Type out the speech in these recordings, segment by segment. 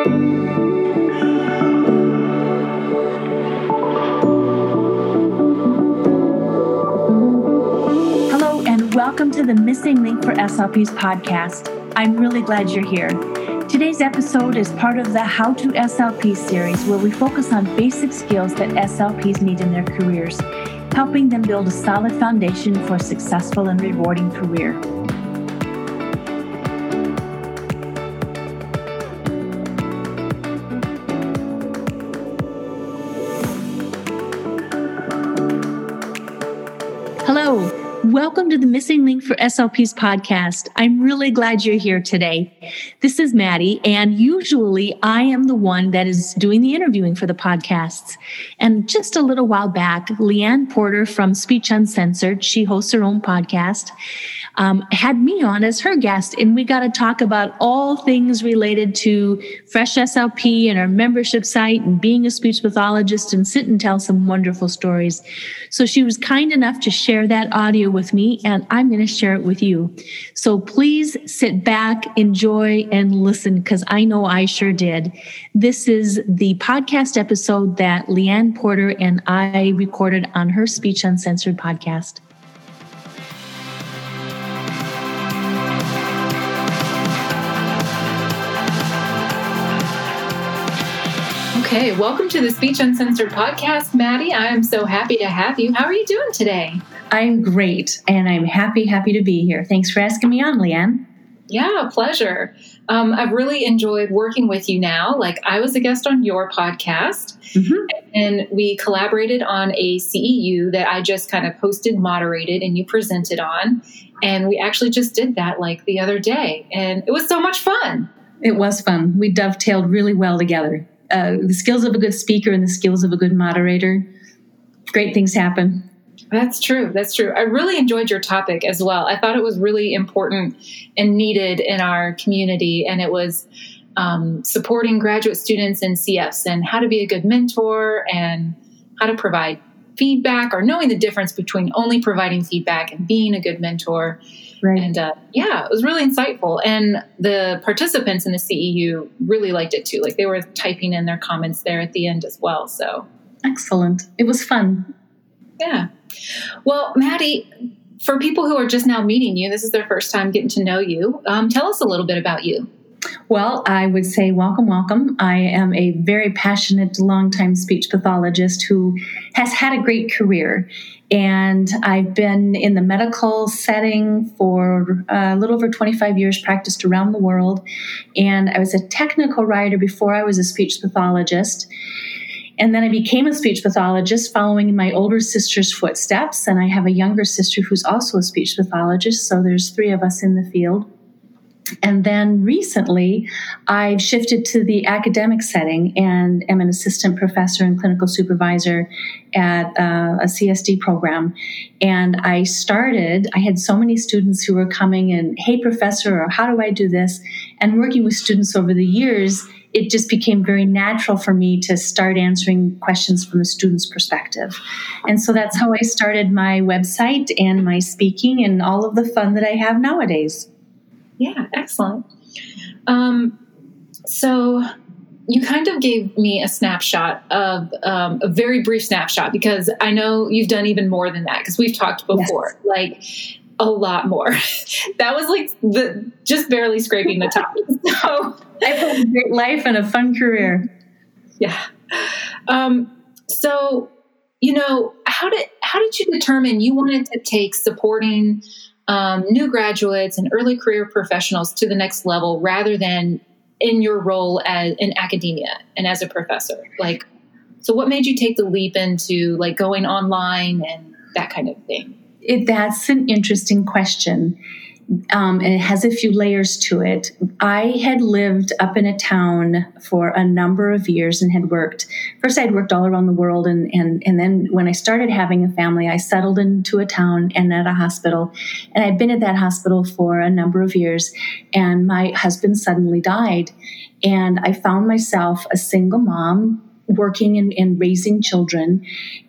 Hello, and welcome to the Missing Link for SLPs podcast. I'm really glad you're here. Today's episode is part of the How to SLP series, where we focus on basic skills that SLPs need in their careers, helping them build a solid foundation for a successful and rewarding career. Hello. Welcome to the Missing Link for SLPs podcast. I'm really glad you're here today. This is Maddie, and usually I am the one that is doing the interviewing for the podcasts. And just a little while back, Leigh Ann Porter from Speech Uncensored, she hosts her own podcast, had me on as her guest, and we got to talk about all things related to Fresh SLP and our membership site and being a speech pathologist and sit and tell some wonderful stories. So she was kind enough to share that audio with me, and I'm going to share it with you. So please sit back, enjoy, and listen, because I know I sure did. This is the podcast episode that Leigh Ann Porter and I recorded on her Speech Uncensored podcast. Okay, welcome to the Speech Uncensored podcast, Maddie. I am so happy to have you. How are you doing today? I'm great, and I'm happy to be here. Thanks for asking me on, Leigh Ann. Yeah, pleasure. I've really enjoyed working with you now. Like, I was a guest on your podcast, and we collaborated on a CEU that I just kind of hosted, moderated, and you presented on. And we actually just did that like the other day, and it was so much fun. It was fun. We dovetailed really well together. The skills of a good speaker and the skills of a good moderator. Great things happen. That's true. That's true. I really enjoyed your topic as well. I thought it was really important and needed in our community. And it was supporting graduate students and CFs and how to be a good mentor and how to provide feedback, or knowing the difference between only providing feedback and being a good mentor. Right. And it was really insightful. And the participants in the CEU really liked it too. Like, they were typing in their comments there at the end as well. So excellent. It was fun. Yeah. Well, Maddie, for people who are just now meeting you, this is their first time getting to know you. Tell us a little bit about you. Well, I would say welcome. I am a very passionate, longtime speech pathologist who has had a great career. And I've been in the medical setting for a little over 25 years, practiced around the world. And I was a technical writer before I was a speech pathologist. And then I became a speech pathologist following my older sister's footsteps. And I have a younger sister who's also a speech pathologist. So there's three of us in the field. And then recently, I've shifted to the academic setting and am an assistant professor and clinical supervisor at a CSD program. And I had so many students who were coming and, hey, professor, or how do I do this? And working with students over the years, it just became very natural for me to start answering questions from a student's perspective. And so that's how I started my website and my speaking and all of the fun that I have nowadays. Yeah, excellent. So you kind of gave me a snapshot of a very brief snapshot, because I know you've done even more than that, because we've talked before. Yes. Like, a lot more. That was like just barely scraping the top. So I've had a great life and a fun career. Yeah. So, how did you determine you wanted to take supporting new graduates and early career professionals to the next level, rather than in your role as in academia and as a professor? Like, so what made you take the leap into like going online and that kind of thing? That's an interesting question. It has a few layers to it. I had lived up in a town for a number of years and had worked. First, I'd worked all around the world. And then when I started having a family, I settled into a town and at a hospital. And I'd been at that hospital for a number of years. And my husband suddenly died. And I found myself a single mom working and raising children.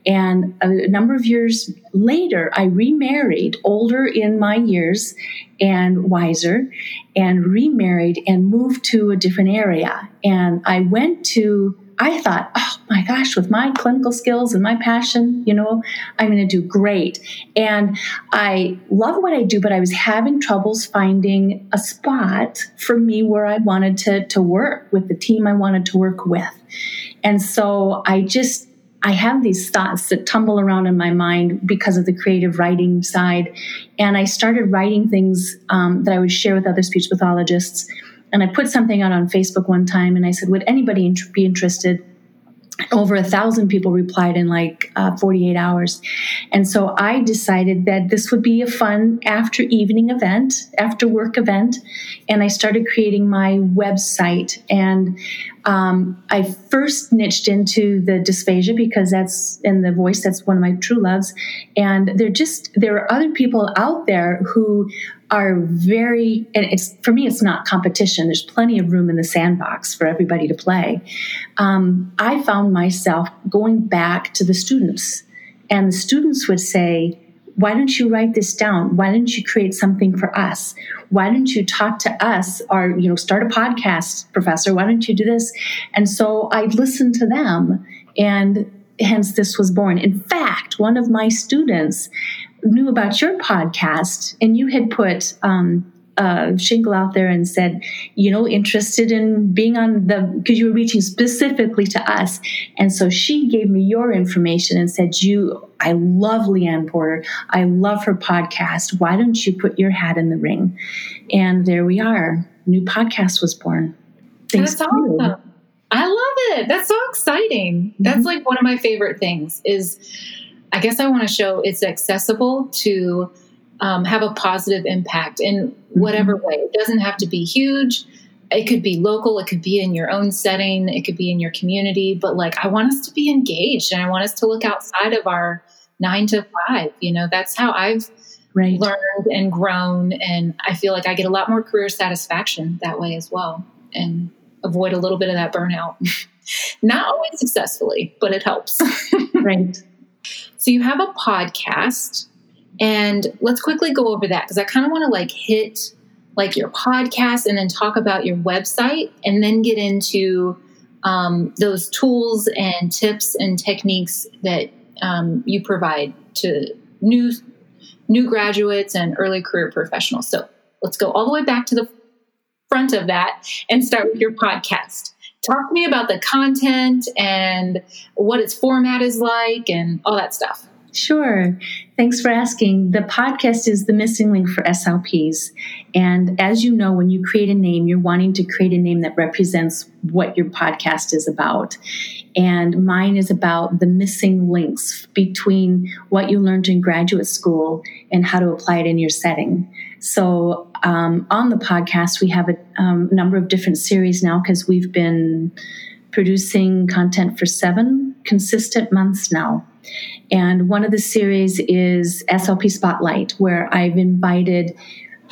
And a number of years later, I remarried, older in my years and wiser, and remarried and moved to a different area. And I went to, I thought, oh my gosh, with my clinical skills and my passion, you know, I'm going to do great. And I love what I do, but I was having troubles finding a spot for me where I wanted to work with the team I wanted to work with. And so I have these thoughts that tumble around in my mind because of the creative writing side. And I started writing things that I would share with other speech pathologists. And I put something out on Facebook one time, and I said, would anybody be interested? Over 1,000 people replied in like 48 hours. And so I decided that this would be a fun after work event. And I started creating my website. And I first niched into the dysphagia because that's one of my true loves. And there are other people out there who are very, and for me, it's not competition. There's plenty of room in the sandbox for everybody to play. I found myself going back to the students, and the students would say, why don't you write this down? Why don't you create something for us? Why don't you talk to us, or, you know, start a podcast, professor? Why don't you do this? And so I listened to them, and hence this was born. In fact, one of my students knew about your podcast, and you had put a shingle out there and said, you know, interested in being on because you were reaching specifically to us. And so she gave me your information and said, I love Leigh Ann Porter. I love her podcast. Why don't you put your hat in the ring? And there we are. New podcast was born. Thanks. That's awesome. I love it. That's so exciting. Mm-hmm. That's like one of my favorite things is, I guess I want to show it's accessible to have a positive impact in whatever way. It doesn't have to be huge. It could be local. It could be in your own setting. It could be in your community. But like, I want us to be engaged, and I want us to look outside of our 9 to 5. You know, that's how I've learned and grown. And I feel like I get a lot more career satisfaction that way as well, and avoid a little bit of that burnout. Not always successfully, but it helps. Right. So you have a podcast, and let's quickly go over that, because I kind of want to hit your podcast and then talk about your website, and then get into those tools and tips and techniques that you provide to new graduates and early career professionals. So let's go all the way back to the front of that and start with your podcast. Talk to me about the content and what its format is like and all that stuff. Sure. Thanks for asking. The podcast is The Missing Link for SLPs. And as you know, when you create a name, you're wanting to create a name that represents what your podcast is about. And mine is about the missing links between what you learned in graduate school and how to apply it in your setting. So on the podcast, we have a number of different series now, because we've been producing content for 7 consistent months now. And one of the series is SLP Spotlight, where I've invited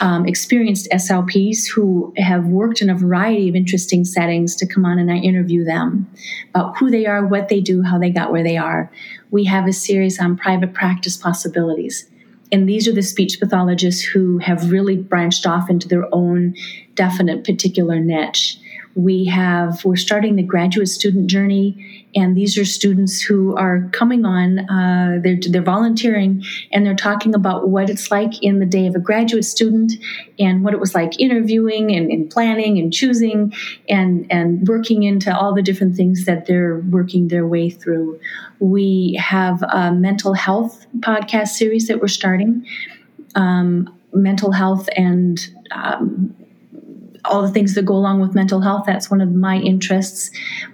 experienced SLPs who have worked in a variety of interesting settings to come on, and I interview them about who they are, what they do, how they got where they are. We have a series on private practice possibilities. And these are the speech pathologists who have really branched off into their own definite particular niche. We're starting the graduate student journey, and these are students who are coming on, they're volunteering, and they're talking about what it's like in the day of a graduate student, and what it was like interviewing and planning and choosing and working into all the different things that they're working their way through. We have a mental health podcast series that we're starting, mental health and all the things that go along with mental health. That's one of my interests.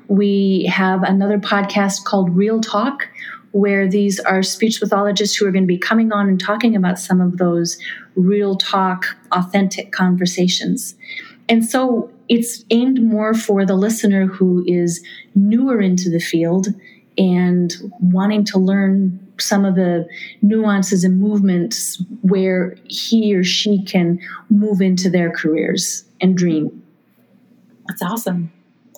We have another podcast called Real Talk, where these are speech pathologists who are going to be coming on and talking about some of those real talk, authentic conversations. And so it's aimed more for the listener who is newer into the field and wanting to learn some of the nuances and movements where he or she can move into their careers and dream. That's awesome.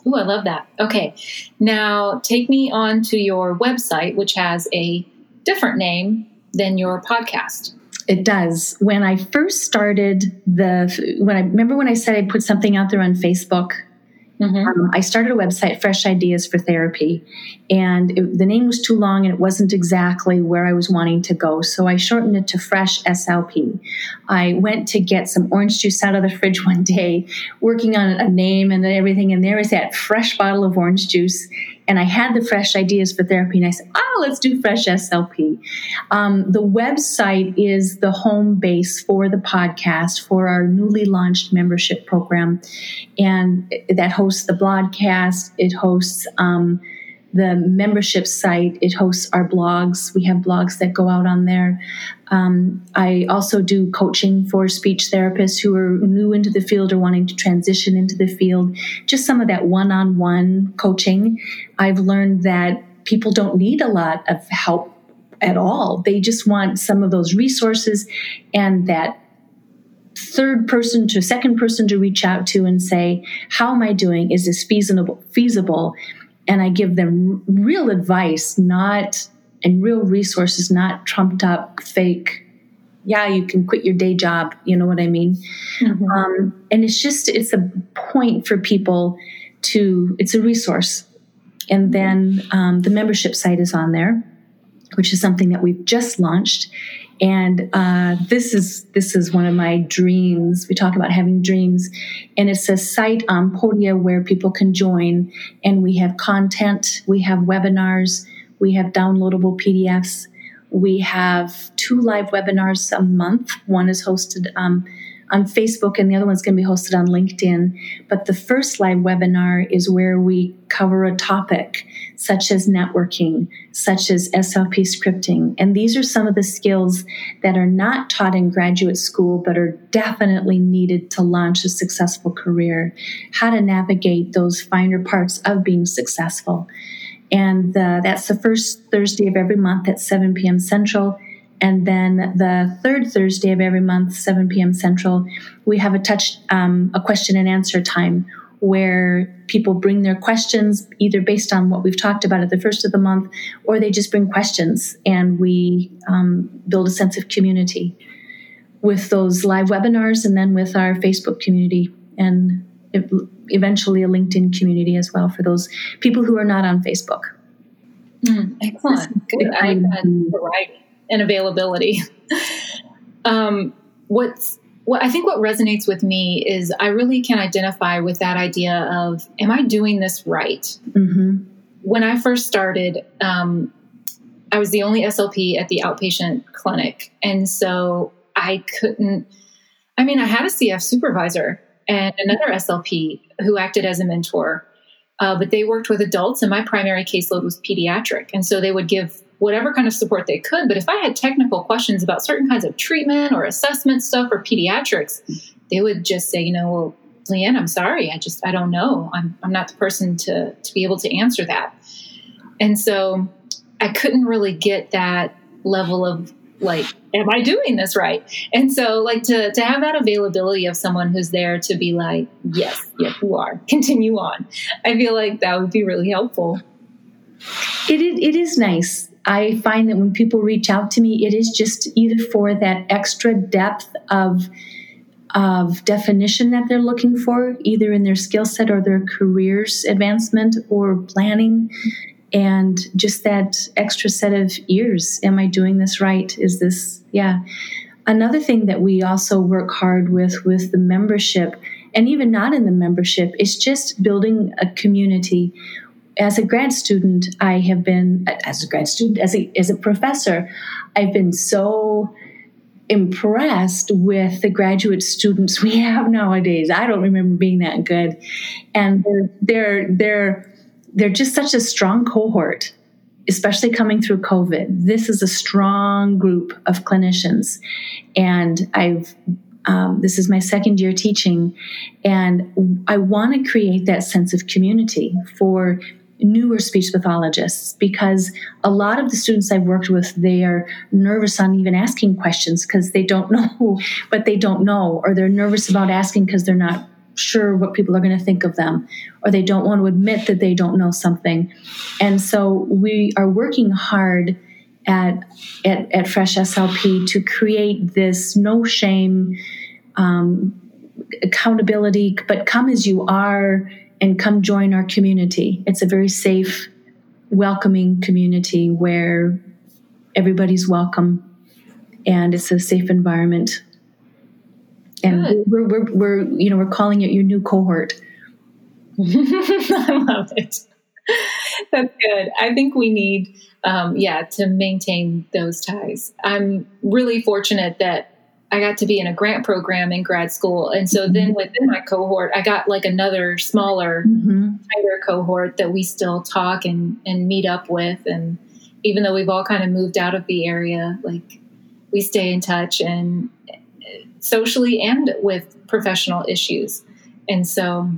Ooh, I love that. Okay. Now take me on to your website, which has a different name than your podcast. It does. When I first started when I said I put something out there on Facebook, mm-hmm. I started a website, Fresh Ideas for Therapy, and the name was too long and it wasn't exactly where I was wanting to go. So I shortened it to Fresh SLP. I went to get some orange juice out of the fridge one day, working on a name and everything, and there was that fresh bottle of orange juice. And I had the Fresh Ideas for Therapy, and I said, let's do Fresh SLP. The website is the home base for the podcast, for our newly launched membership program. And that hosts the blogcast. It hosts the membership site. It hosts our blogs. We have blogs that go out on there. I also do coaching for speech therapists who are new into the field or wanting to transition into the field, just some of that one-on-one coaching. I've learned that people don't need a lot of help at all. They just want some of those resources and that third person to second person to reach out to and say, how am I doing? Is this feasible? And I give them real advice, and real resources, not trumped up fake. Yeah, you can quit your day job. You know what I mean? Mm-hmm. And it's a point for people it's a resource. And then the membership site is on there, which is something that we've just launched. And this is one of my dreams. We talk about having dreams. And it's a site on Podia where people can join. And we have content. We have webinars. We have downloadable PDFs. We have 2 live webinars a month. One is hosted on Facebook, and the other one's going to be hosted on LinkedIn. But the first live webinar is where we cover a topic such as networking, such as SLP scripting. And these are some of the skills that are not taught in graduate school, but are definitely needed to launch a successful career, how to navigate those finer parts of being successful. And that's the first Thursday of every month at 7 p.m. Central. And then the third Thursday of every month, 7 p.m. Central, we have a question and answer time where people bring their questions either based on what we've talked about at the first of the month, or they just bring questions, and we build a sense of community with those live webinars and then with our Facebook community and eventually a LinkedIn community as well for those people who are not on Facebook. Excellent. Good. I like and availability. I think what resonates with me is I really can identify with that idea of, am I doing this right? Mm-hmm. When I first started, I was the only SLP at the outpatient clinic. And so I had a CF supervisor and another SLP who acted as a mentor, but they worked with adults and my primary caseload was pediatric. And so they would give whatever kind of support they could. But if I had technical questions about certain kinds of treatment or assessment stuff or pediatrics, they would just say, well, Leigh Ann, I'm sorry. I don't know. I'm not the person to be able to answer that. And so I couldn't really get that level of am I doing this right? And so to have that availability of someone who's there to be like, yes, you are. Continue on. I feel like that would be really helpful. It is nice. I find that when people reach out to me, it is just either for that extra depth of definition that they're looking for, either in their skill set or their careers advancement or planning, and just that extra set of ears. Am I doing this right? Is this, yeah. Another thing that we also work hard with the membership, and even not in the membership, is just building a community. As a grad student, as a professor, I've been so impressed with the graduate students we have nowadays. I don't remember being that good. And they're just such a strong cohort, especially coming through COVID. This is a strong group of clinicians. And this is my second year teaching, and I want to create that sense of community for newer speech pathologists, because a lot of the students I've worked with, they are nervous on even asking questions because they don't know what they don't know, or they're nervous about asking because they're not sure what people are going to think of them, or they don't want to admit that they don't know something. And so we are working hard at Fresh SLP to create this no shame accountability, but come as you are and come join our community. It's a very safe, welcoming community where everybody's welcome and it's a safe environment. And we're calling it your new cohort. I love it. That's good. I think we need, to maintain those ties. I'm really fortunate that I got to be in a grant program in grad school. And so then within my cohort, I got like another smaller, tighter cohort that we still talk and meet up with. And even though we've all kind of moved out of the area, like we stay in touch and socially and with professional issues. And so,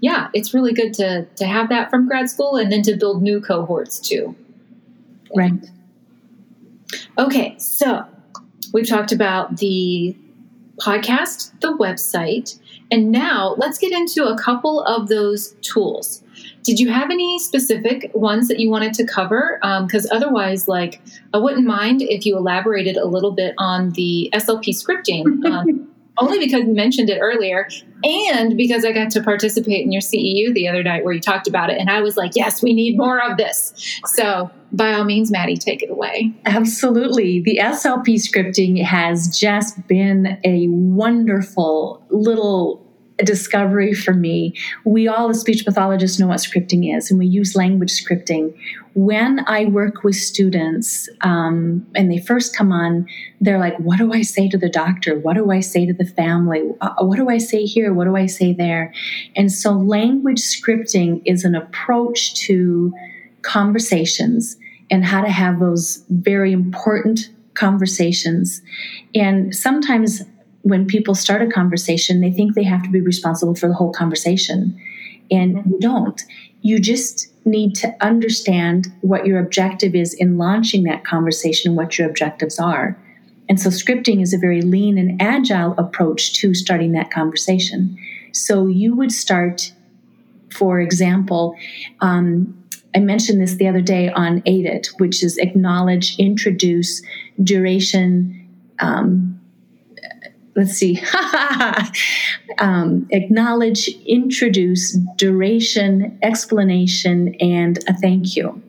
yeah, it's really good to have that from grad school and then to build new cohorts too. Right. Okay. So we've talked about the podcast, the website, and now let's get into a couple of those tools. Did you have any specific ones that you wanted to cover? Because otherwise, like, I wouldn't mind if you elaborated a little bit on the SLP scripting, only because you mentioned it earlier, and because I got to participate in your CEU the other night where you talked about it, and I was like, yes, we need more of this. So by all means, Maddie, take it away. Absolutely. The SLP scripting has just been a wonderful little discovery for me. We all as speech pathologists know what scripting is, and we use language scripting. When I work with students and they first come on, they're like, what do I say to the doctor? What do I say to the family? What do I say here? What do I say there? And so language scripting is an approach to conversations and how to have those very important conversations. And sometimes when people start a conversation, they think they have to be responsible for the whole conversation. And you don't. You just need to understand what your objective is in launching that conversation and what your objectives are. And so scripting is a very lean and agile approach to starting that conversation. So you would start, for example, I mentioned this the other day on AIDET, which is acknowledge, introduce, duration, acknowledge, introduce, duration, explanation, and a thank you.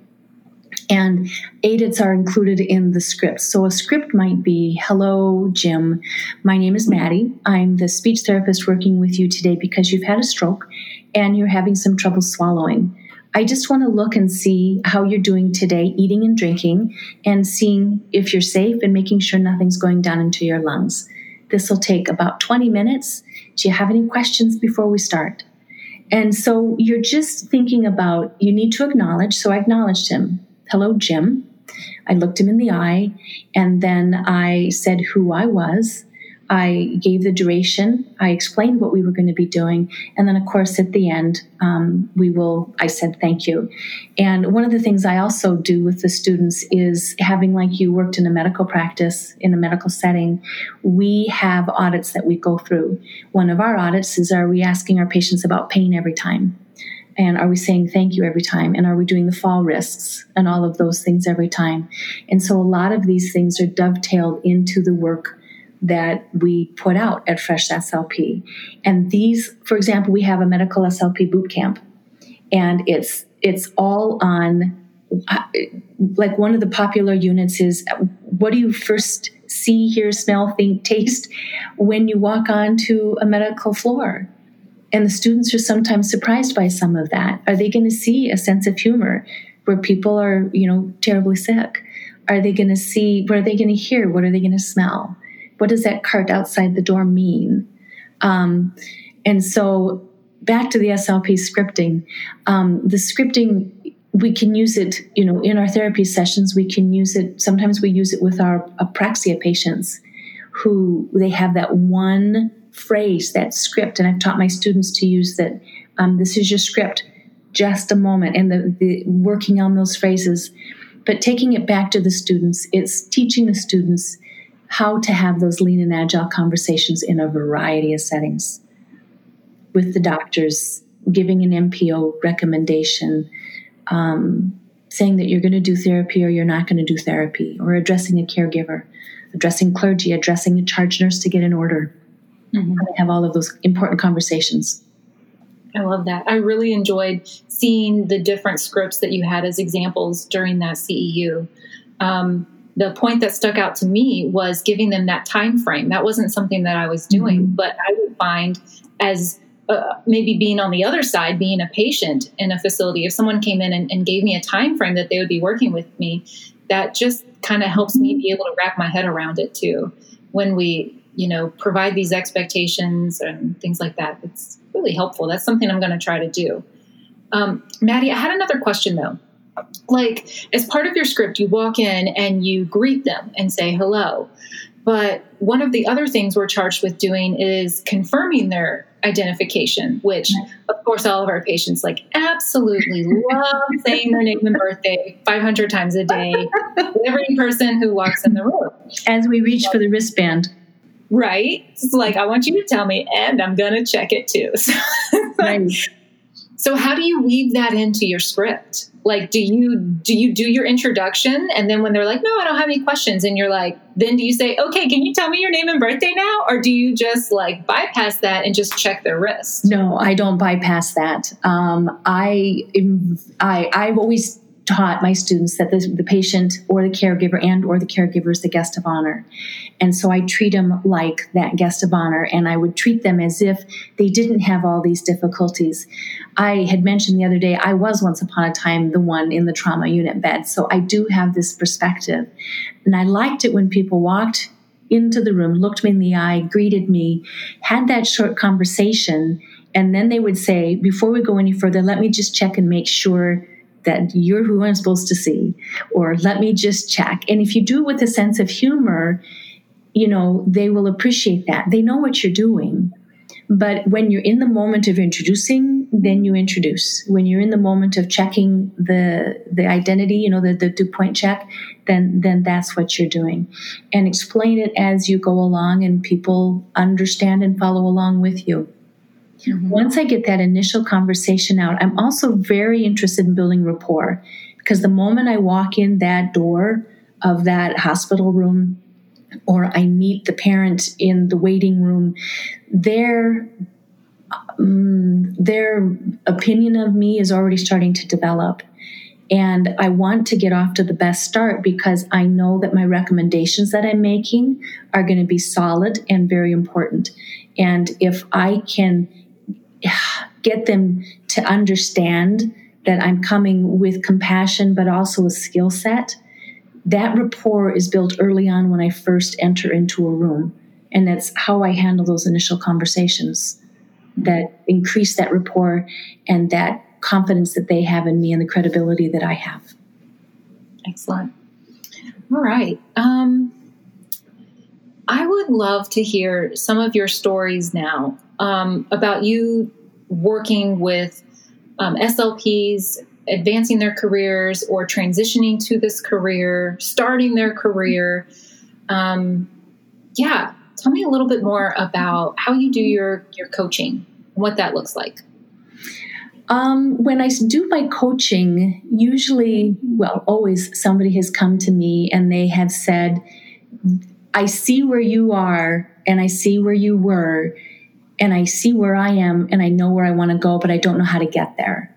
And AIDETs are included in the script. So a script might be, hello, Jim. My name is Maddie. I'm the speech therapist working with you today because you've had a stroke and you're having some trouble swallowing. I just want to look and see how you're doing today, eating and drinking, and seeing if you're safe and making sure nothing's going down into your lungs. This will take about 20 minutes. Do you have any questions before we start? And so you're just thinking about, you need to acknowledge. So I acknowledged him. Hello, Jim. I looked him in the eye, and then I said who I was. I gave the duration. I explained what we were going to be doing. And then, of course, at the end, I said thank you. And one of the things I also do with the students is having, like you worked in a medical practice, in a medical setting, we have audits that we go through. One of our audits is, are we asking our patients about pain every time? And are we saying thank you every time? And are we doing the fall risks and all of those things every time? And so a lot of these things are dovetailed into the work that we put out at Fresh SLP. And these, for example, we have a medical SLP boot camp, and it's all on, like, one of the popular units is, what do you first see, hear, smell, think, taste when you walk onto a medical floor? And the students are sometimes surprised by some of that. Are they going to see a sense of humor where people are, terribly sick? Are they going to see, what are they going to hear? What are they going to smell? What does that cart outside the door mean? And so back to the SLP scripting. The scripting, we can use it, in our therapy sessions, we can use it. Sometimes we use it with our apraxia patients who they have that one phrase, that script. And I've taught my students to use that. This is your script, just a moment. And the working on those phrases, but taking it back to the students, it's teaching the students how to have those lean and agile conversations in a variety of settings. with the doctors, giving an MPO recommendation, saying that you're going to do therapy or you're not going to do therapy, or addressing a caregiver, addressing clergy, addressing a charge nurse to get an order. Mm-hmm. And have all of those important conversations. I love that. I really enjoyed seeing the different scripts that you had as examples during that CEU. The point that stuck out to me was giving them that time frame. That wasn't something that I was doing, mm-hmm. but I would find as maybe being on the other side, being a patient in a facility, if someone came in and gave me a time frame that they would be working with me, that just kind of helps me be able to wrap my head around it too. When we, provide these expectations and things like that, it's really helpful. That's something I'm going to try to do. Maddie, I had another question though. As part of your script, you walk in and you greet them and say hello. But one of the other things we're charged with doing is confirming their identification, which of course all of our patients absolutely love saying their name and birthday 500 times a day with every person who walks in the room. As we reach for the wristband. Right. It's I want you to tell me, and I'm going to check it too. So how do you weave that into your script? Do you do your introduction? And then when they're like, no, I don't have any questions. And you're then do you say, okay, can you tell me your name and birthday now? Or do you just bypass that and just check their wrist? No, I don't bypass that. I've always taught my students that the patient or the caregiver is the guest of honor. And so I treat them like that guest of honor, and I would treat them as if they didn't have all these difficulties. I had mentioned the other day, I was once upon a time the one in the trauma unit bed. So I do have this perspective. And I liked it when people walked into the room, looked me in the eye, greeted me, had that short conversation. And then they would say, before we go any further, let me just check and make sure that you're who I'm supposed to see, or let me just check. And if you do it with a sense of humor, they will appreciate that. They know what you're doing. But when you're in the moment of introducing, then you introduce. When you're in the moment of checking the identity, the 2-point check, then that's what you're doing. And explain it as you go along, and people understand and follow along with you. Mm-hmm. Once I get that initial conversation out, I'm also very interested in building rapport, because the moment I walk in that door of that hospital room, or I meet the parent in the waiting room, their opinion of me is already starting to develop. And I want to get off to the best start, because I know that my recommendations that I'm making are going to be solid and very important. And if I can get them to understand that I'm coming with compassion, but also a skill set, that rapport is built early on when I first enter into a room. And that's how I handle those initial conversations that increase that rapport and that confidence that they have in me and the credibility that I have. Excellent. All right. I would love to hear some of your stories now about you working with SLPs, advancing their careers or transitioning to this career, starting their career. Tell me a little bit more about how you do your coaching and what that looks like. When I do my coaching, always somebody has come to me and they have said, I see where you are, and I see where you were, and I see where I am, and I know where I want to go, but I don't know how to get there.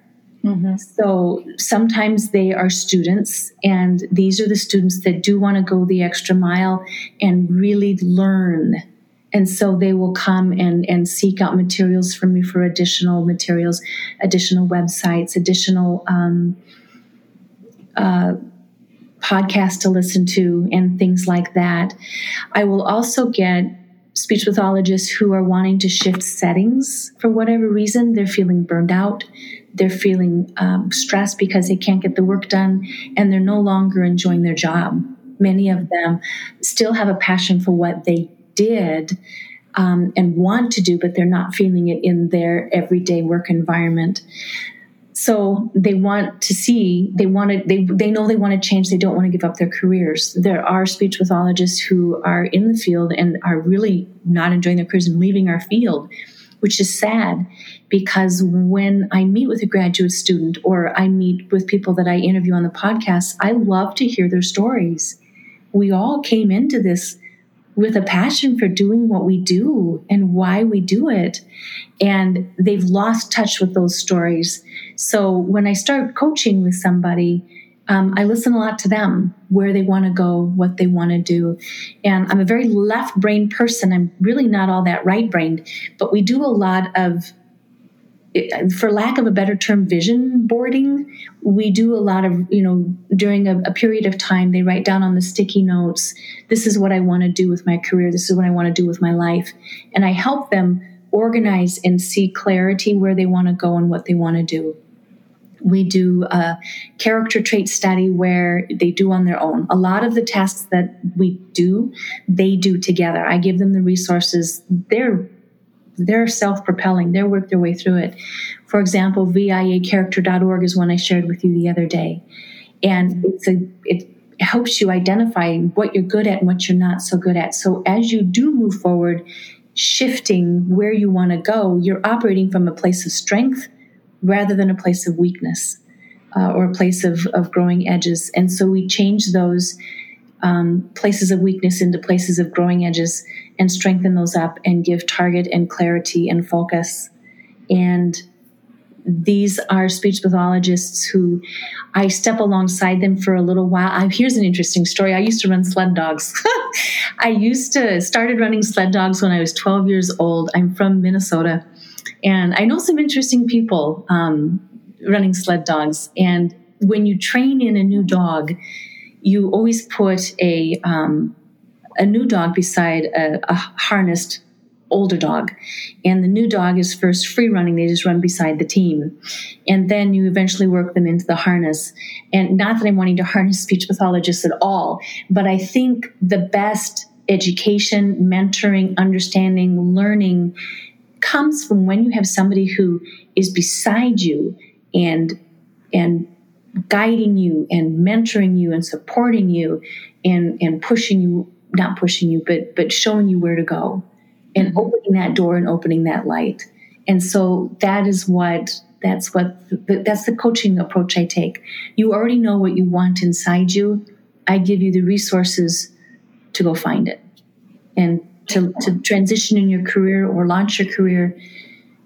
Mm-hmm. So sometimes they are students, and these are the students that do want to go the extra mile and really learn. And so they will come and seek out materials from me, for additional materials, additional websites, additional podcasts to listen to, and things like that. I will also get speech pathologists who are wanting to shift settings for whatever reason. They're feeling burned out. They're feeling stressed because they can't get the work done, and they're no longer enjoying their job. Many of them still have a passion for what they did and want to do, but they're not feeling it in their everyday work environment. So they know they want to change. They don't want to give up their careers. There are speech pathologists who are in the field and are really not enjoying their careers and leaving our field which is sad, because when I meet with a graduate student or I meet with people that I interview on the podcast, I love to hear their stories. We all came into this with a passion for doing what we do and why we do it. And they've lost touch with those stories. So when I start coaching with somebody, I listen a lot to them, where they want to go, what they want to do. And I'm a very left-brained person. I'm really not all that right-brained, but we do a lot of, for lack of a better term, vision boarding. We do a lot of, during a period of time, they write down on the sticky notes, this is what I want to do with my career. This is what I want to do with my life. And I help them organize and see clarity where they want to go and what they want to do. We do a character trait study where they do on their own. A lot of the tasks that we do, they do together. I give them the resources. They're self-propelling. They work their way through it. For example, viacharacter.org is one I shared with you the other day. And it helps you identify what you're good at and what you're not so good at. So as you do move forward, shifting where you want to go, you're operating from a place of strength rather than a place of weakness or a place of growing edges. And so we change those places of weakness into places of growing edges and strengthen those up and give target and clarity and focus. And these are speech pathologists who I step alongside them for a little while. Here's an interesting story. I used to run sled dogs. I started running sled dogs when I was 12 years old. I'm from Minnesota. And I know some interesting people running sled dogs. And when you train in a new dog, you always put a new dog beside a harnessed older dog. And the new dog is first free running. They just run beside the team. And then you eventually work them into the harness. And not that I'm wanting to harness speech pathologists at all, but I think the best education, mentoring, understanding, learning comes from when you have somebody who is beside you and guiding you and mentoring you and supporting you and pushing you, not pushing you, but showing you where to go and opening that door and opening that light. And so that's the coaching approach I take. You already know what you want inside you. I give you the resources to go find it and to transition in your career or launch your career,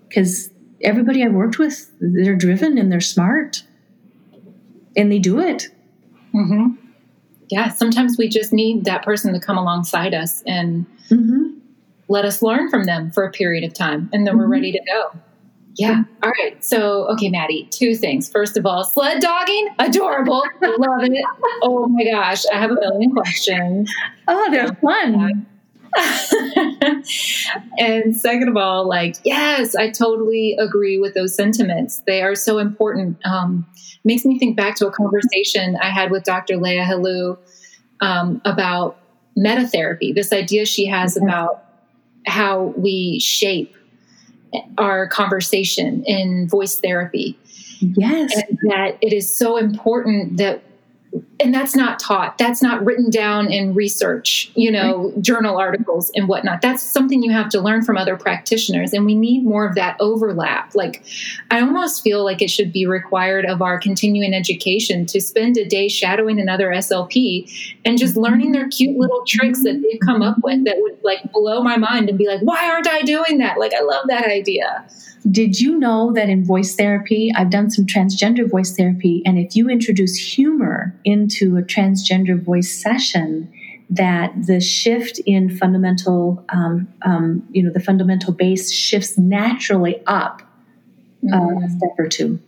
because everybody I've worked with, they're driven and they're smart and they do it. Mm-hmm. Yeah. Sometimes we just need that person to come alongside us and let us learn from them for a period of time. And then we're ready to go. Yeah. All right. So, okay, Maddie, two things. First of all, sled dogging, adorable. Love it. Oh my gosh. I have a million questions. Oh, they're fun. And second of all, yes, I totally agree with those sentiments. They are so important. Makes me think back to a conversation I had with Dr. Leah Helou about metatherapy, this idea she has about how we shape our conversation in voice therapy. Yes. And that it is so important that, and that's not taught. That's not written down in research, journal articles and whatnot. That's something you have to learn from other practitioners. And we need more of that overlap. I almost feel like it should be required of our continuing education to spend a day shadowing another SLP and just learning their cute little tricks that they've come up with that would blow my mind and be like, why aren't I doing that? I love that idea. Did you know that in voice therapy, I've done some transgender voice therapy, and if you introduce humor into a transgender voice session, that the shift in fundamental, the fundamental base shifts naturally up a step or two.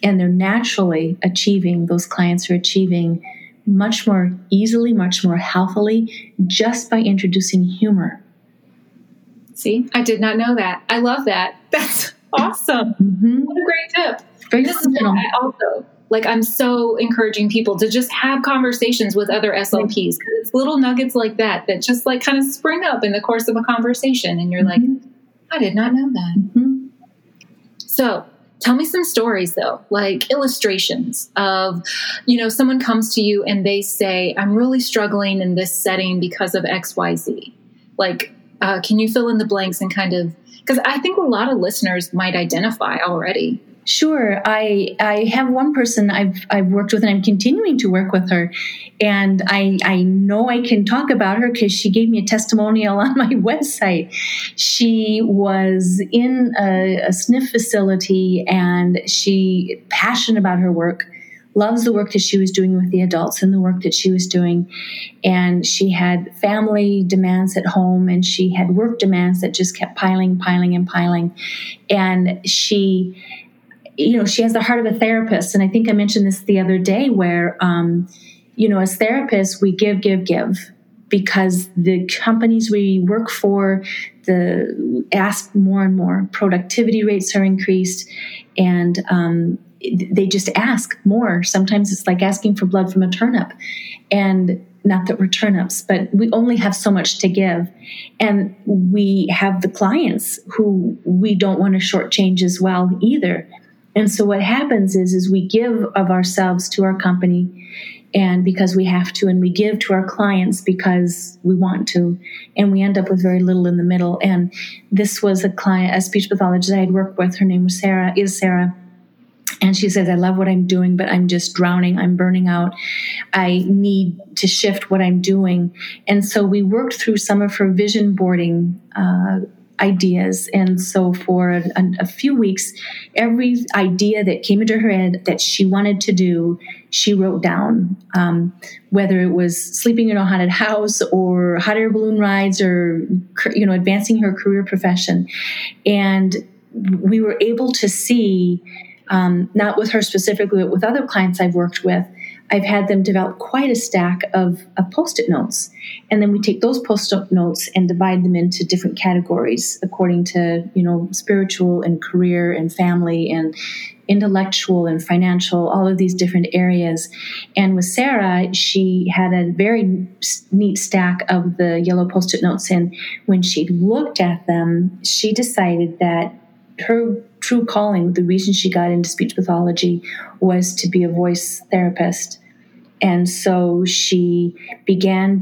And they're naturally achieving, those clients are achieving much more easily, much more healthily, just by introducing humor. See, I did not know that. I love that. That's awesome. What a great tip. Very this is I also, I'm so encouraging people to just have conversations with other SLPs, because it's little nuggets like that just kind of spring up in the course of a conversation. And you're I did not know that. So tell me some stories though, illustrations of, someone comes to you and they say, I'm really struggling in this setting because of XYZ. Can you fill in the blanks and kind of, because I think a lot of listeners might identify already. Sure. I have one person I've worked with, and I'm continuing to work with her. And I know I can talk about her because she gave me a testimonial on my website. She was in a SNF facility, and she passionate about her work, loves the work that she was doing with the adults and the work that she was doing. And she had family demands at home, and she had work demands that just kept piling. And she... you know, she has the heart of a therapist. And I think I mentioned this the other day where, you know, as therapists, we give, because the companies we work for, ask more and more. Productivity rates are increased, and they just ask more. Sometimes it's like asking for blood from a turnip. And not that we're turnips, but we only have so much to give. And we have the clients who we don't want to shortchange as well either. And so what happens is we give of ourselves to our company, and because we have to, and we give to our clients because we want to, and we end up with very little in the middle. And this was a client, a speech pathologist I had worked with. Her name was Sarah. And she says, I love what I'm doing, but I'm just drowning. I'm burning out. I need to shift what I'm doing. And so we worked through some of her vision boarding ideas. And so for a few weeks, every idea that came into her head that she wanted to do, she wrote down, whether it was sleeping in a haunted house or hot air balloon rides or, you know, advancing her career profession. And we were able to see, not with her specifically, but with other clients I've worked with, I've had them develop quite a stack of Post-it notes. And then we take those Post-it notes and divide them into different categories according to, you know, spiritual and career and family and intellectual and financial, all of these different areas. And with Sarah, she had a very neat stack of the yellow Post-it notes. And when she looked at them, she decided that her true calling, the reason she got into speech pathology, was to be a voice therapist. And so she began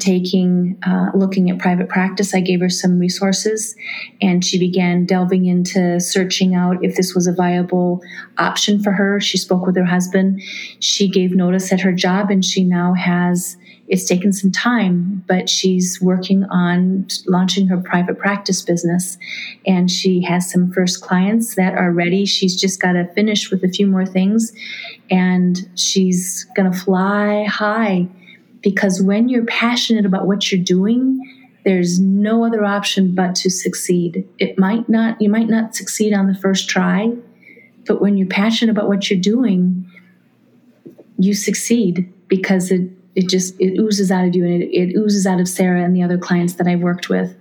looking at private practice. I gave her some resources, and she began delving into searching out if this was a viable option for her. She spoke with her husband. She gave notice at her job, and she now has, it's taken some time, but she's working on launching her private practice business, and she has some first clients that are ready. She's just got to finish with a few more things, and she's going to fly high, because when you're passionate about what you're doing, there's no other option but to succeed. You might not succeed on the first try, but when you're passionate about what you're doing, you succeed, because it oozes out of you, and it oozes out of Sarah and the other clients that I've worked with.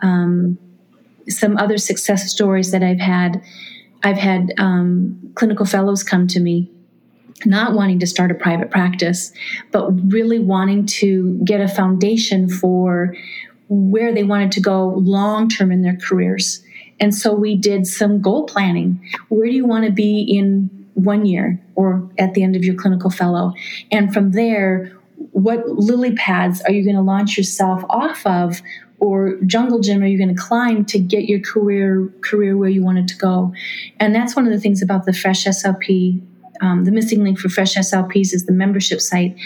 Some other success stories that I've had clinical fellows come to me, not wanting to start a private practice, but really wanting to get a foundation for where they wanted to go long-term in their careers. And so we did some goal planning. Where do you want to be in 1 year or at the end of your clinical fellow? And from there, what lily pads are you going to launch yourself off of, or jungle gym are you going to climb to get your career where you want it to go? And that's one of the things about the Fresh SLP, the missing link for Fresh SLPs is the membership site.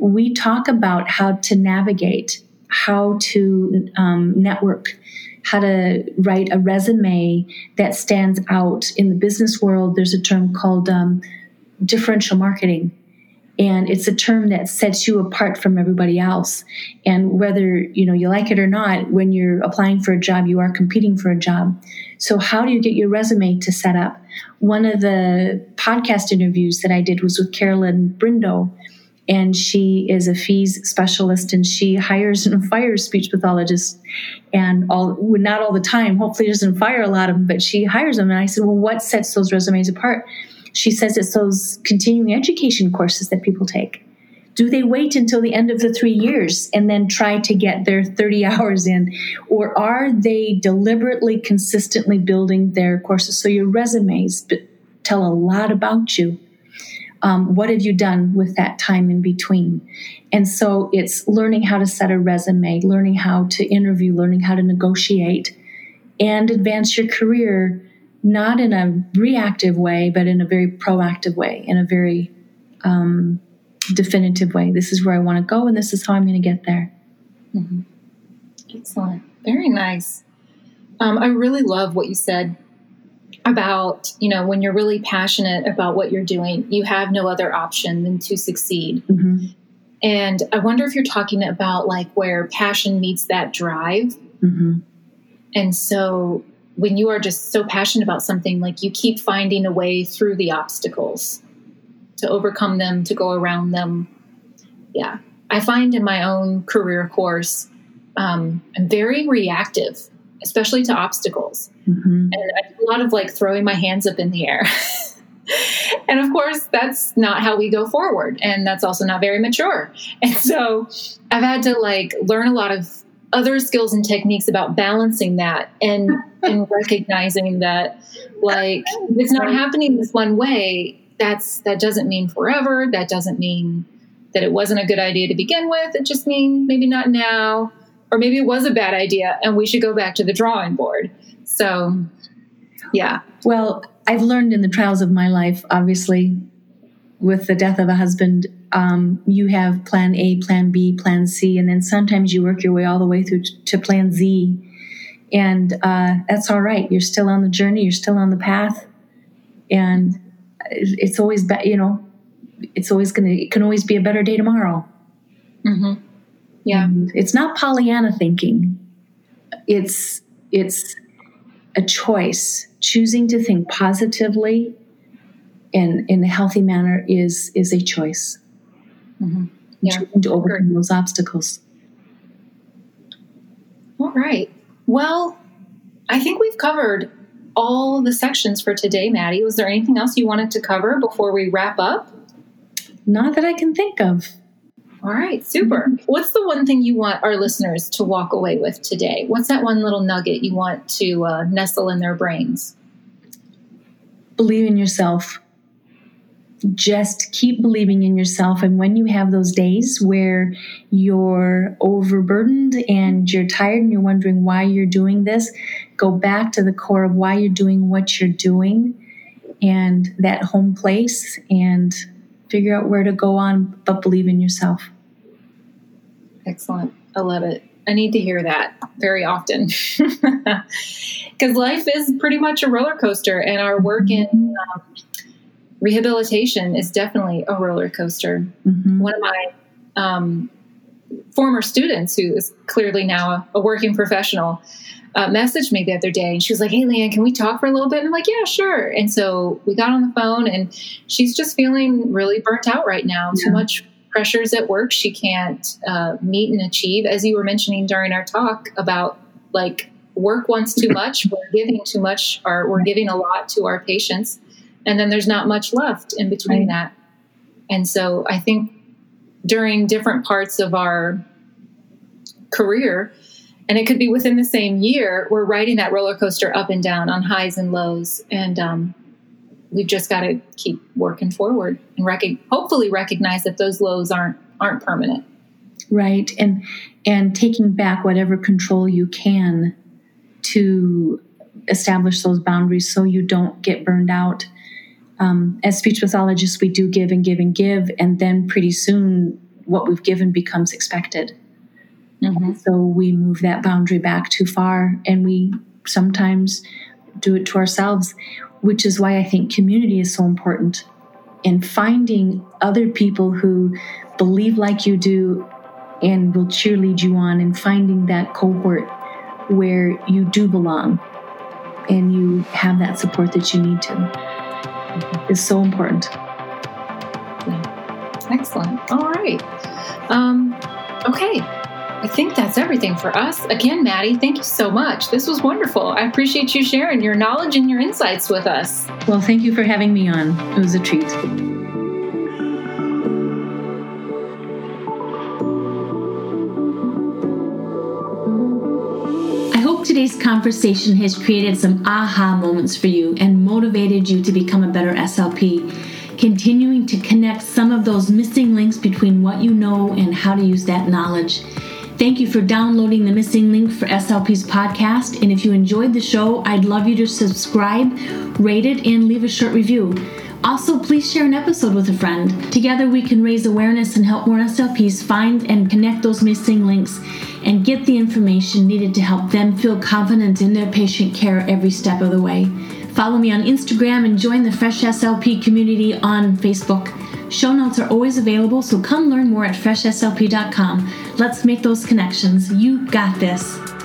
We talk about how to navigate, how to network, how to write a resume that stands out. In the business world, there's a term called differential marketing. And it's a term that sets you apart from everybody else. And whether, you know, you like it or not, when you're applying for a job, you are competing for a job. So how do you get your resume to set up? One of the podcast interviews that I did was with Carolyn Brindo, and she is a fees specialist, and she hires and fires speech pathologists, and not all the time. Hopefully doesn't fire a lot of them, but she hires them. And I said, well, what sets those resumes apart? She says it's those continuing education courses that people take. Do they wait until the end of the 3 years and then try to get their 30 hours in? Or are they deliberately, consistently building their courses? So your resumes tell a lot about you. What have you done with that time in between? And so it's learning how to set a resume, learning how to interview, learning how to negotiate, and advance your career, not in a reactive way, but in a very proactive way, in a very definitive way. This is where I want to go, and this is how I'm going to get there. Mm-hmm. Excellent. Very nice. I really love what you said about, you know, when you're really passionate about what you're doing, you have no other option than to succeed. Mm-hmm. And I wonder if you're talking about like where passion meets that drive. Mm-hmm. And so when you are just so passionate about something, like you keep finding a way through the obstacles to overcome them, to go around them. Yeah. I find in my own career course, I'm very reactive, especially to obstacles. Mm-hmm. And I do a lot of like throwing my hands up in the air. And of course, that's not how we go forward. And that's also not very mature. And so I've had to like learn a lot of other skills and techniques about balancing that and recognizing that like it's not happening this one way. That doesn't mean forever. That doesn't mean that it wasn't a good idea to begin with. It just means maybe not now, or maybe it was a bad idea and we should go back to the drawing board. So, yeah. Well, I've learned in the trials of my life, obviously, with the death of a husband, you have plan A, plan B, plan C, and then sometimes you work your way all the way through to plan Z. And that's all right. You're still on the journey. You're still on the path. And it's always, it can always be a better day tomorrow. Mm-hmm. Yeah. And it's not Pollyanna thinking. It's a choice. Choosing to think positively and in a healthy manner is a choice. Mm-hmm. Yeah. Choosing to overcome those obstacles. All right. Well, I think we've covered all the sections for today, Maddie. Was there anything else you wanted to cover before we wrap up? Not that I can think of. All right, super. What's the one thing you want our listeners to walk away with today? What's that one little nugget you want to nestle in their brains? Believe in yourself. Just keep believing in yourself. And when you have those days where you're overburdened and you're tired and you're wondering why you're doing this, go back to the core of why you're doing what you're doing and that home place, and figure out where to go on, but believe in yourself. Excellent. I love it. I need to hear that very often, because life is pretty much a roller coaster, and our work in rehabilitation is definitely a roller coaster. Mm-hmm. One of my former students, who is clearly now a working professional, messaged me the other day, and she was like, "Hey, Leigh Ann, can we talk for a little bit?" And I'm like, "Yeah, sure." And so we got on the phone, and she's just feeling really burnt out right now. Yeah. Too much pressures at work. She can't meet and achieve, as you were mentioning during our talk about like work wants too much. We're giving too much, or we're giving a lot to our patients, and then there's not much left in between that. And so I think during different parts of our career, and it could be within the same year, we're riding that roller coaster up and down on highs and lows. And we've just got to keep working forward and hopefully recognize that those lows aren't permanent. Right. And taking back whatever control you can to establish those boundaries so you don't get burned out. As speech pathologists, we do give and give and give. And then pretty soon what we've given becomes expected. Mm-hmm. So we move that boundary back too far, and we sometimes do it to ourselves, which is why I think community is so important, and finding other people who believe like you do and will cheerlead you on, and finding that cohort where you do belong and you have that support that you need to is so important. Excellent. All right. Okay. I think that's everything for us. Again, Maddie, thank you so much. This was wonderful. I appreciate you sharing your knowledge and your insights with us. Well, thank you for having me on. It was a treat. I hope today's conversation has created some aha moments for you and motivated you to become a better SLP. continuing to connect some of those missing links between what you know and how to use that knowledge. Thank you for downloading The Missing Link for SLP's podcast. And if you enjoyed the show, I'd love you to subscribe, rate it, and leave a short review. Also, please share an episode with a friend. Together, we can raise awareness and help more SLPs find and connect those missing links and get the information needed to help them feel confident in their patient care every step of the way. Follow me on Instagram and join the Fresh SLP community on Facebook. Show notes are always available, so come learn more at FreshSLP.com. Let's make those connections. You got this.